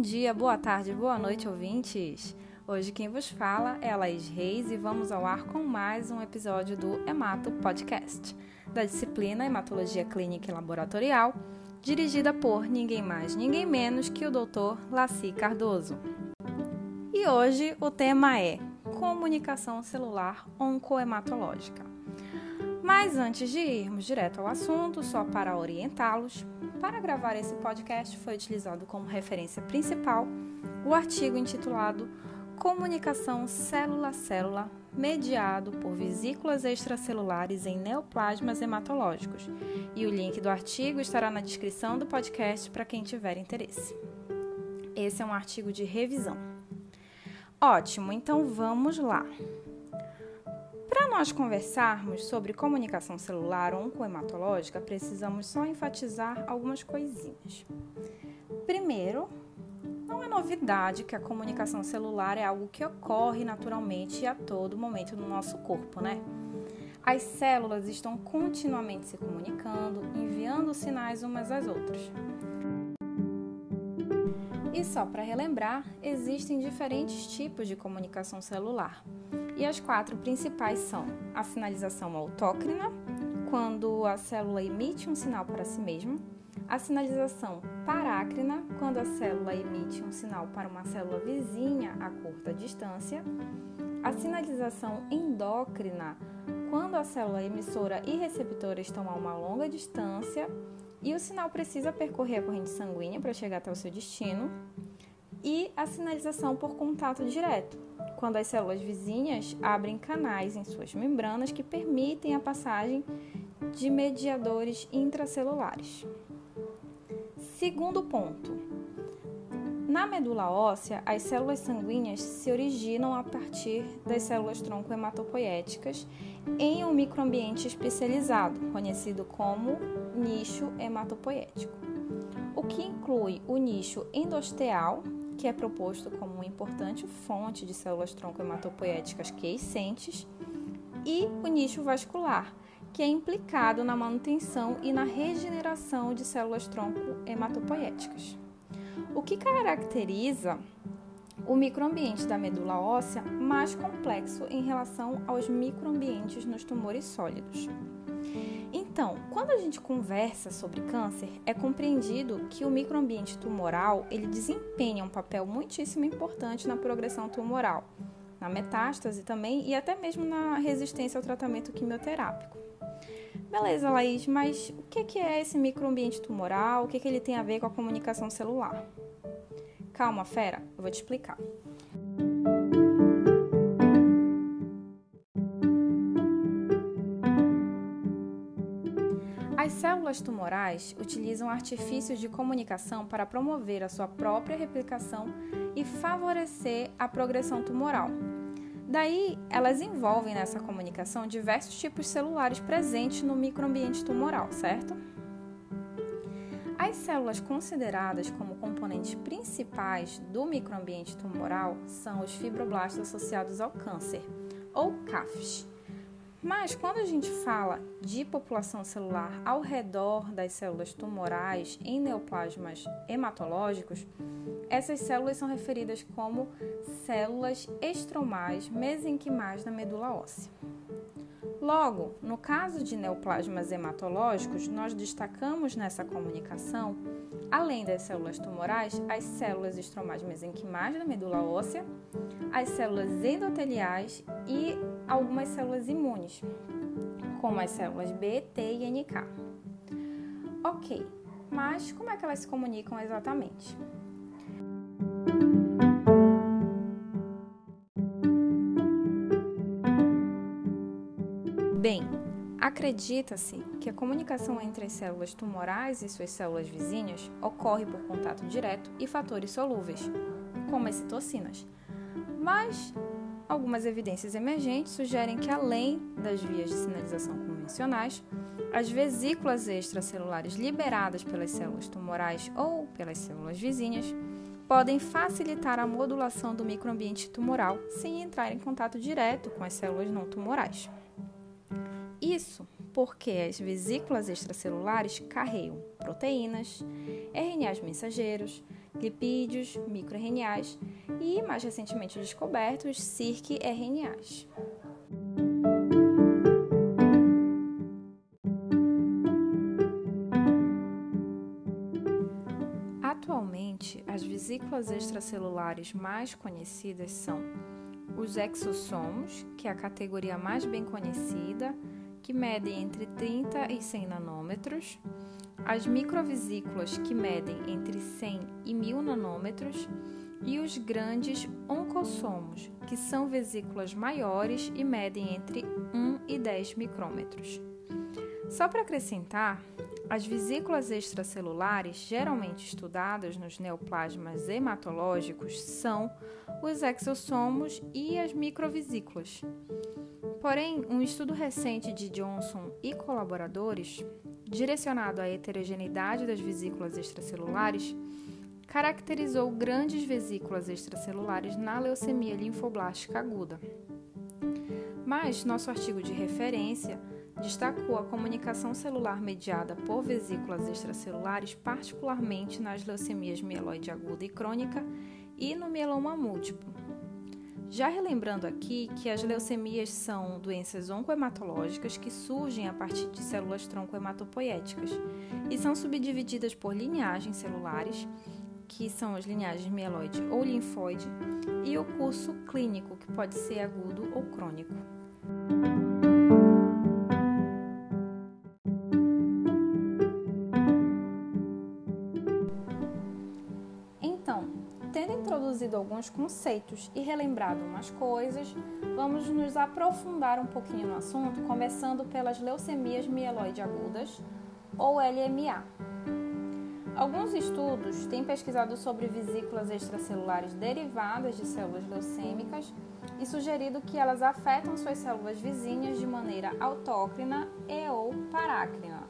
Bom dia, boa tarde, boa noite, ouvintes! Hoje quem vos fala é a Laís Reis e vamos ao ar com mais um episódio do Hemato Podcast, da disciplina Hematologia Clínica e Laboratorial, dirigida por ninguém mais, ninguém menos que o Dr. Laci Cardoso. E hoje o tema é comunicação celular oncohematológica. Mas antes de irmos direto ao assunto, só para orientá-los, para gravar esse podcast foi utilizado como referência principal o artigo intitulado Comunicação célula-célula mediado por vesículas extracelulares em neoplasmas hematológicos, e o link do artigo estará na descrição do podcast para quem tiver interesse. Esse é um artigo de revisão. Ótimo, então vamos lá! Para nós conversarmos sobre comunicação celular oncohematológica, precisamos só enfatizar algumas coisinhas. Primeiro, não é novidade que a comunicação celular é algo que ocorre naturalmente e a todo momento no nosso corpo, né? As células estão continuamente se comunicando, enviando sinais umas às outras. E só para relembrar, existem diferentes tipos de comunicação celular. E as quatro principais são a sinalização autócrina, quando a célula emite um sinal para si mesma, a sinalização parácrina, quando a célula emite um sinal para uma célula vizinha a curta distância, a sinalização endócrina, quando a célula emissora e receptora estão a uma longa distância e o sinal precisa percorrer a corrente sanguínea para chegar até o seu destino, e a sinalização por contato direto, quando as células vizinhas abrem canais em suas membranas que permitem a passagem de mediadores intracelulares. Segundo ponto, na medula óssea, as células sanguíneas se originam a partir das células-tronco hematopoéticas em um microambiente especializado, conhecido como nicho hematopoético, o que inclui o nicho endosteal, que é proposto como uma importante fonte de células-tronco hematopoéticas quiescentes, e o nicho vascular, que é implicado na manutenção e na regeneração de células-tronco hematopoéticas. O que caracteriza o microambiente da medula óssea mais complexo em relação aos microambientes nos tumores sólidos. Então, quando a gente conversa sobre câncer, é compreendido que o microambiente tumoral ele desempenha um papel muitíssimo importante na progressão tumoral, na metástase também e até mesmo na resistência ao tratamento quimioterápico. Beleza, Laís, mas o que é esse microambiente tumoral? O que ele tem a ver com a comunicação celular? Calma, fera, eu vou te explicar. As células tumorais utilizam artifícios de comunicação para promover a sua própria replicação e favorecer a progressão tumoral. Daí, elas envolvem nessa comunicação diversos tipos celulares presentes no microambiente tumoral, certo? As células consideradas como componentes principais do microambiente tumoral são os fibroblastos associados ao câncer, ou CAFs. Mas quando a gente fala de população celular ao redor das células tumorais em neoplasmas hematológicos, essas células são referidas como células estromais mesenquimais da medula óssea. Logo, no caso de neoplasmas hematológicos, nós destacamos nessa comunicação, além das células tumorais, as células estromais mesenquimais da medula óssea, as células endoteliais e algumas células imunes, como as células B, T e NK. Ok, mas como é que elas se comunicam exatamente? Bem, acredita-se que a comunicação entre as células tumorais e suas células vizinhas ocorre por contato direto e fatores solúveis, como as citocinas. Mas algumas evidências emergentes sugerem que, além das vias de sinalização convencionais, as vesículas extracelulares liberadas pelas células tumorais ou pelas células vizinhas podem facilitar a modulação do microambiente tumoral sem entrar em contato direto com as células não tumorais. Isso porque as vesículas extracelulares carregam proteínas, RNAs mensageiros, lipídios, microRNAs e, mais recentemente descobertos, circRNAs. Atualmente, as vesículas extracelulares mais conhecidas são os exossomos, que é a categoria mais bem conhecida, que medem entre 30 e 100 nanômetros, as microvesículas, que medem entre 100 e 1000 nanômetros, e os grandes oncossomos, que são vesículas maiores e medem entre 1 e 10 micrômetros. Só para acrescentar, as vesículas extracelulares geralmente estudadas nos neoplasmas hematológicos são os exossomos e as microvesículas. Porém, um estudo recente de Johnson e colaboradores, direcionado à heterogeneidade das vesículas extracelulares, caracterizou grandes vesículas extracelulares na leucemia linfoblástica aguda. Mas nosso artigo de referência destacou a comunicação celular mediada por vesículas extracelulares, particularmente nas leucemias mieloide aguda e crônica e no mieloma múltiplo. Já relembrando aqui que as leucemias são doenças oncohematológicas que surgem a partir de células-tronco hematopoéticas e são subdivididas por linhagens celulares, que são as linhagens mieloide ou linfóide, e o curso clínico, que pode ser agudo ou crônico. Alguns conceitos e relembrado umas coisas, vamos nos aprofundar um pouquinho no assunto, começando pelas leucemias mieloide agudas, ou LMA. Alguns estudos têm pesquisado sobre vesículas extracelulares derivadas de células leucêmicas e sugerido que elas afetam suas células vizinhas de maneira autócrina e ou parácrina.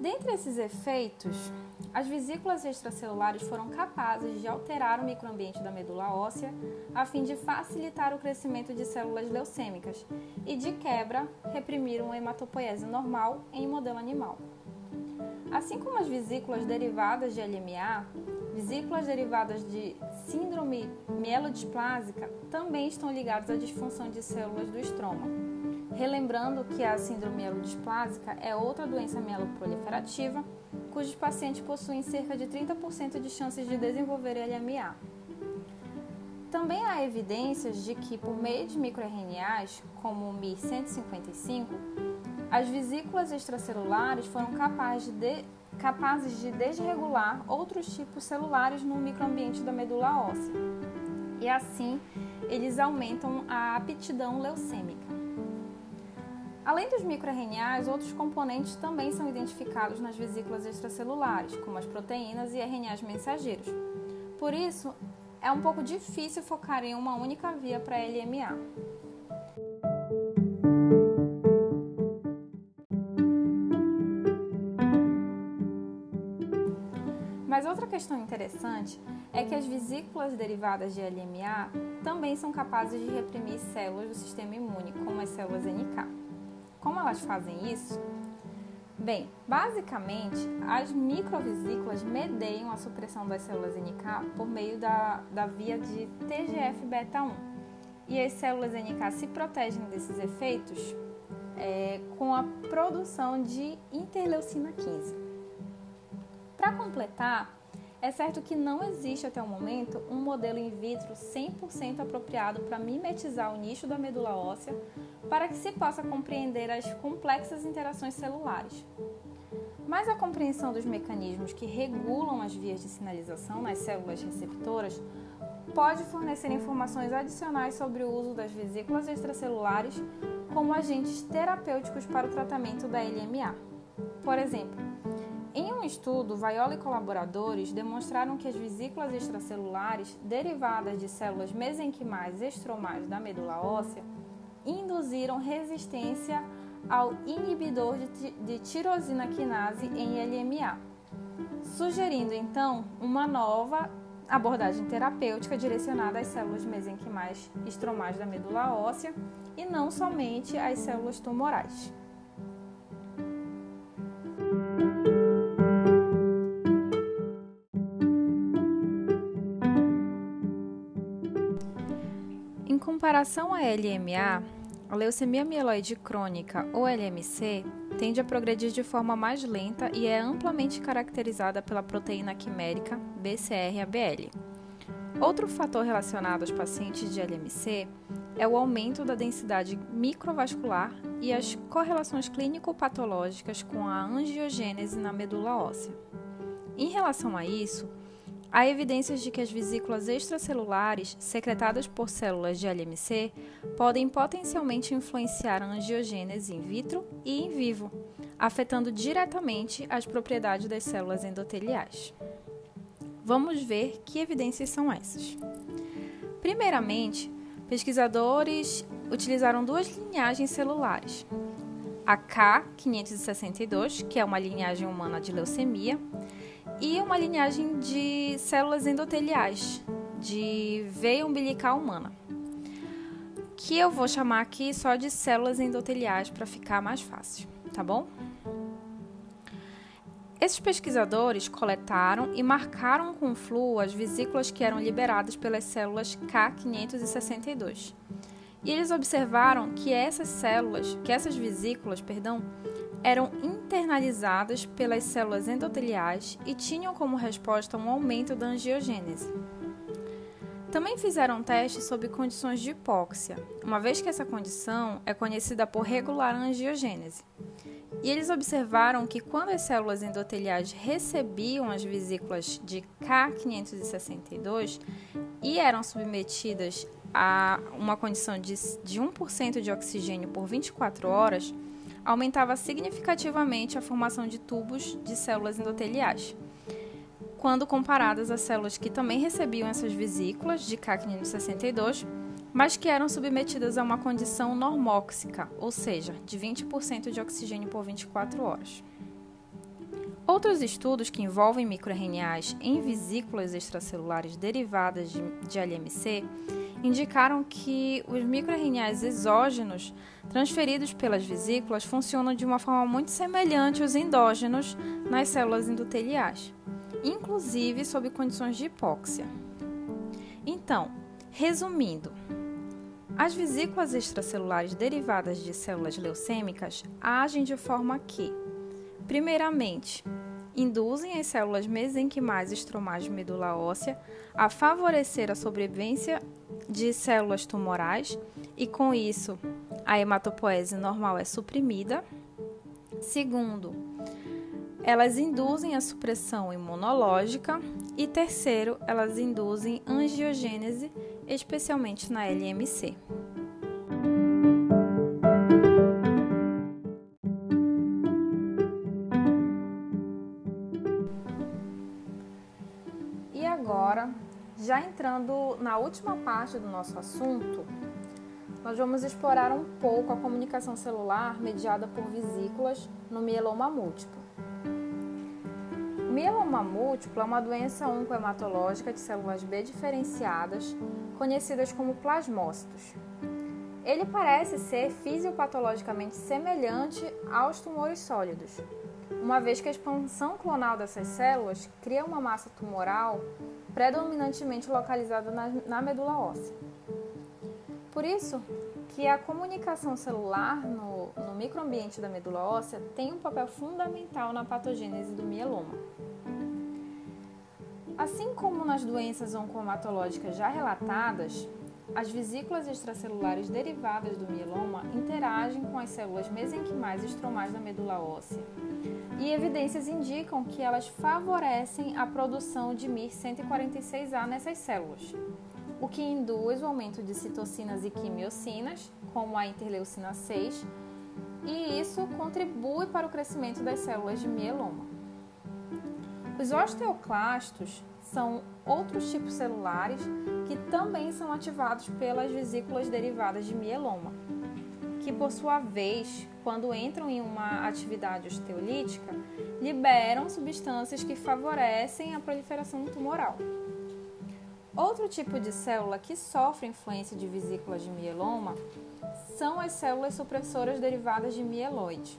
Dentre esses efeitos, as vesículas extracelulares foram capazes de alterar o microambiente da medula óssea a fim de facilitar o crescimento de células leucêmicas e, de quebra, reprimir uma hematopoiese normal em modelo animal. Assim como as vesículas derivadas de LMA, vesículas derivadas de síndrome mielodisplásica também estão ligadas à disfunção de células do estroma. Relembrando que a síndrome mielodisplásica é outra doença mieloproliferativa, cujos pacientes possuem cerca de 30% de chances de desenvolver LMA. Também há evidências de que, por meio de microRNAs, como o miR-155, as vesículas extracelulares foram capazes de desregular outros tipos celulares no microambiente da medula óssea, e assim eles aumentam a aptidão leucêmica. Além dos microRNAs, outros componentes também são identificados nas vesículas extracelulares, como as proteínas e RNAs mensageiros. Por isso, é um pouco difícil focar em uma única via para a LMA. Mas outra questão interessante é que as vesículas derivadas de LMA também são capazes de reprimir células do sistema imune, como as células NK. Como elas fazem isso? Bem, basicamente, as microvesículas medeiam a supressão das células NK por meio da via de TGF-beta-1. E as células NK se protegem desses efeitos com a produção de interleucina 15. Para completar, é certo que não existe até o momento um modelo in vitro 100% apropriado para mimetizar o nicho da medula óssea para que se possa compreender as complexas interações celulares. Mas a compreensão dos mecanismos que regulam as vias de sinalização nas células receptoras pode fornecer informações adicionais sobre o uso das vesículas extracelulares como agentes terapêuticos para o tratamento da LMA. Por exemplo, em um estudo, Viola e colaboradores demonstraram que as vesículas extracelulares derivadas de células mesenquimais estromais da medula óssea induziram resistência ao inibidor de tirosina quinase em LMA, sugerindo então uma nova abordagem terapêutica direcionada às células mesenquimais estromais da medula óssea e não somente as células tumorais. Em comparação à LMA, a leucemia mieloide crônica, ou LMC, tende a progredir de forma mais lenta e é amplamente caracterizada pela proteína quimérica BCR-ABL. Outro fator relacionado aos pacientes de LMC é o aumento da densidade microvascular e as correlações clínico-patológicas com a angiogênese na medula óssea. Em relação a isso, há evidências de que as vesículas extracelulares secretadas por células de LMC podem potencialmente influenciar a angiogênese in vitro e in vivo, afetando diretamente as propriedades das células endoteliais. Vamos ver que evidências são essas. Primeiramente, pesquisadores utilizaram duas linhagens celulares, a K562, que é uma linhagem humana de leucemia, e uma linhagem de células endoteliais, de veia umbilical humana, que eu vou chamar aqui só de células endoteliais para ficar mais fácil, tá bom? Esses pesquisadores coletaram e marcaram com flu as vesículas que eram liberadas pelas células K562. E eles observaram que essas vesículas, eram internalizadas pelas células endoteliais e tinham como resposta um aumento da angiogênese. Também fizeram testes sob condições de hipóxia, uma vez que essa condição é conhecida por regular a angiogênese. E eles observaram que quando as células endoteliais recebiam as vesículas de K562 e eram submetidas a uma condição de 1% de oxigênio por 24 horas, aumentava significativamente a formação de tubos de células endoteliais, quando comparadas a células que também recebiam essas vesículas de K562, mas que eram submetidas a uma condição normóxica, ou seja, de 20% de oxigênio por 24 horas. Outros estudos que envolvem microRNAs em vesículas extracelulares derivadas de LMC indicaram que os microRNAs exógenos transferidos pelas vesículas funcionam de uma forma muito semelhante aos endógenos nas células endoteliais, inclusive sob condições de hipóxia. Então, resumindo, as vesículas extracelulares derivadas de células leucêmicas agem de forma que, primeiramente, induzem as células mesenquimais estromais de medula óssea a favorecer a sobrevivência de células tumorais e, com isso, a hematopoese normal é suprimida. Segundo, elas induzem a supressão imunológica. E terceiro, elas induzem angiogênese, especialmente na LMC. Já entrando na última parte do nosso assunto, nós vamos explorar um pouco a comunicação celular mediada por vesículas no mieloma múltiplo. O mieloma múltiplo é uma doença oncohematológica de células B diferenciadas, conhecidas como plasmócitos. Ele parece ser fisiopatologicamente semelhante aos tumores sólidos, uma vez que a expansão clonal dessas células cria uma massa tumoral predominantemente localizada na medula óssea. Por isso que a comunicação celular no microambiente da medula óssea tem um papel fundamental na patogênese do mieloma. Assim como nas doenças oncomatológicas já relatadas, as vesículas extracelulares derivadas do mieloma interagem com as células mesenquimais estromais da medula óssea, e evidências indicam que elas favorecem a produção de MIR-146A nessas células, o que induz o aumento de citocinas e quimiocinas, como a interleucina 6, e isso contribui para o crescimento das células de mieloma. Os osteoclastos são outros tipos celulares que também são ativados pelas vesículas derivadas de mieloma, que por sua vez, quando entram em uma atividade osteolítica, liberam substâncias que favorecem a proliferação tumoral. Outro tipo de célula que sofre influência de vesículas de mieloma são as células supressoras derivadas de mieloide.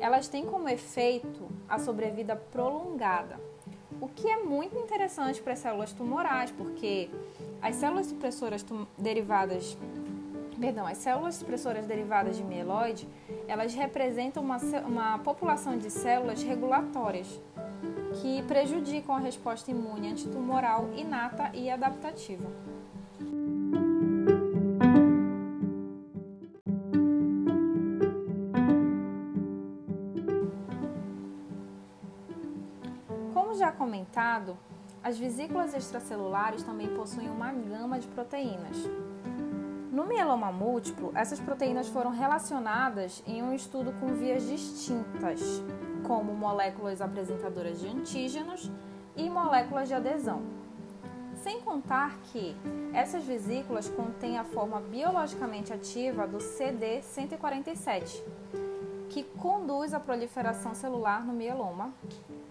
Elas têm como efeito a sobrevida prolongada, o que é muito interessante para as células tumorais, porque as células supressoras derivadas de mieloide, elas representam uma população de células regulatórias que prejudicam a resposta imune antitumoral inata e adaptativa. Como já comentado, as vesículas extracelulares também possuem uma gama de proteínas. No mieloma múltiplo, essas proteínas foram relacionadas em um estudo com vias distintas, como moléculas apresentadoras de antígenos e moléculas de adesão. Sem contar que essas vesículas contêm a forma biologicamente ativa do CD147, que conduz à proliferação celular no mieloma,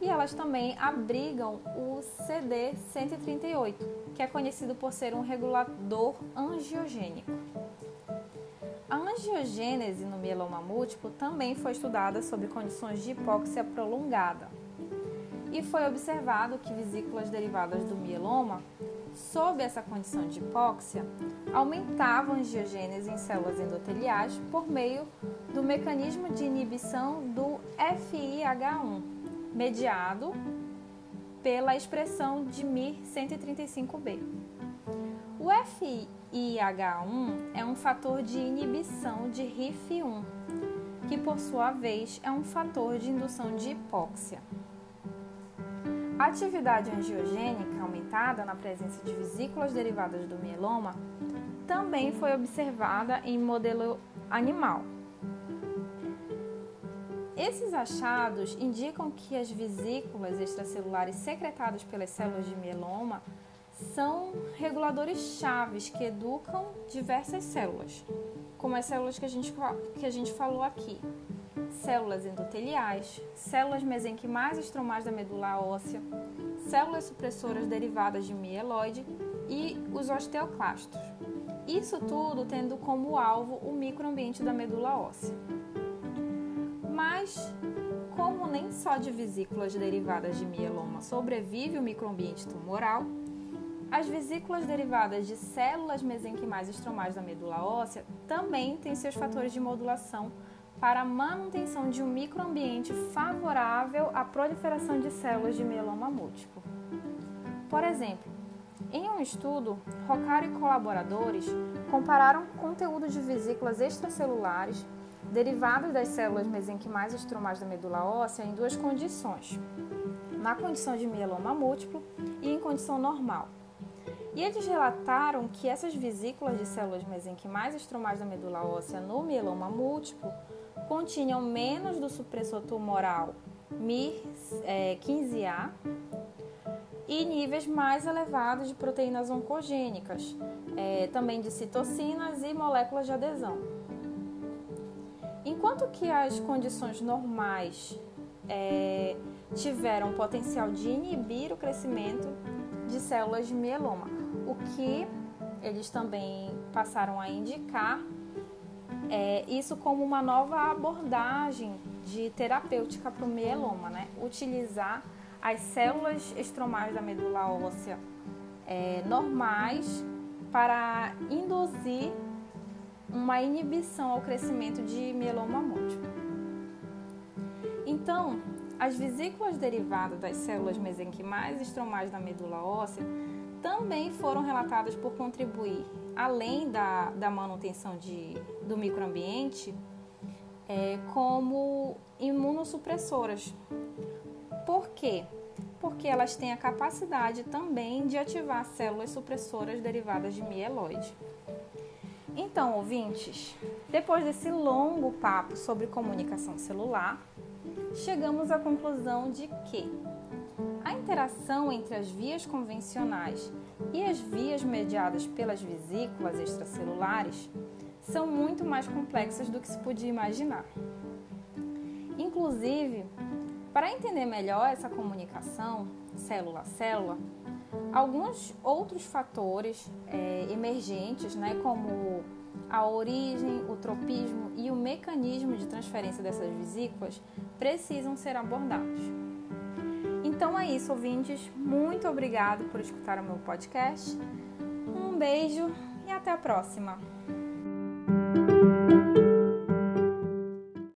e elas também abrigam o CD138, que é conhecido por ser um regulador angiogênico. A angiogênese no mieloma múltiplo também foi estudada sob condições de hipóxia prolongada, e foi observado que vesículas derivadas do mieloma, sob essa condição de hipóxia, aumentavam a angiogênese em células endoteliais por meio do mecanismo de inibição do FIH1, mediado pela expressão de MIR-135B. O FIH1 é um fator de inibição de RIF1, que por sua vez é um fator de indução de hipóxia. A atividade angiogênica aumentada na presença de vesículas derivadas do mieloma também foi observada em modelo animal. Esses achados indicam que as vesículas extracelulares secretadas pelas células de mieloma são reguladores chaves que educam diversas células, como as células que a gente falou aqui. Células endoteliais, células mesenquimais e estromais da medula óssea, células supressoras derivadas de mieloide e os osteoclastos. Isso tudo tendo como alvo o microambiente da medula óssea. Mas, como nem só de vesículas derivadas de mieloma sobrevive o microambiente tumoral, as vesículas derivadas de células mesenquimais e estromais da medula óssea também têm seus fatores de modulação para a manutenção de um microambiente favorável à proliferação de células de mieloma múltiplo. Por exemplo, em um estudo, Roccaro e colaboradores compararam conteúdo de vesículas extracelulares derivadas das células mesenquimais e estromais da medula óssea em duas condições, na condição de mieloma múltiplo e em condição normal. E eles relataram que essas vesículas de células mesenquimais e estromais da medula óssea no mieloma múltiplo continham menos do supressor tumoral MIR-15A e níveis mais elevados de proteínas oncogênicas, também de citocinas e moléculas de adesão. Enquanto que as condições normais tiveram potencial de inibir o crescimento de células de mieloma, o que eles também passaram a indicar isso como uma nova abordagem de terapêutica para o mieloma, né? Utilizar as células estromais da medula óssea normais para induzir uma inibição ao crescimento de mieloma múltiplo. Então, as vesículas derivadas das células mesenquimais e estromais da medula óssea também foram relatadas por contribuir, além da manutenção do microambiente, como imunossupressoras. Por quê? Porque elas têm a capacidade também de ativar células supressoras derivadas de mieloide. Então, ouvintes, depois desse longo papo sobre comunicação celular, chegamos à conclusão de que a interação entre as vias convencionais e as vias mediadas pelas vesículas extracelulares são muito mais complexas do que se podia imaginar. Inclusive, para entender melhor essa comunicação célula a célula, alguns outros fatores emergentes, né, como a origem, o tropismo e o mecanismo de transferência dessas vesículas precisam ser abordados. Então é isso, ouvintes. Muito obrigado por escutar o meu podcast. Um beijo e até a próxima!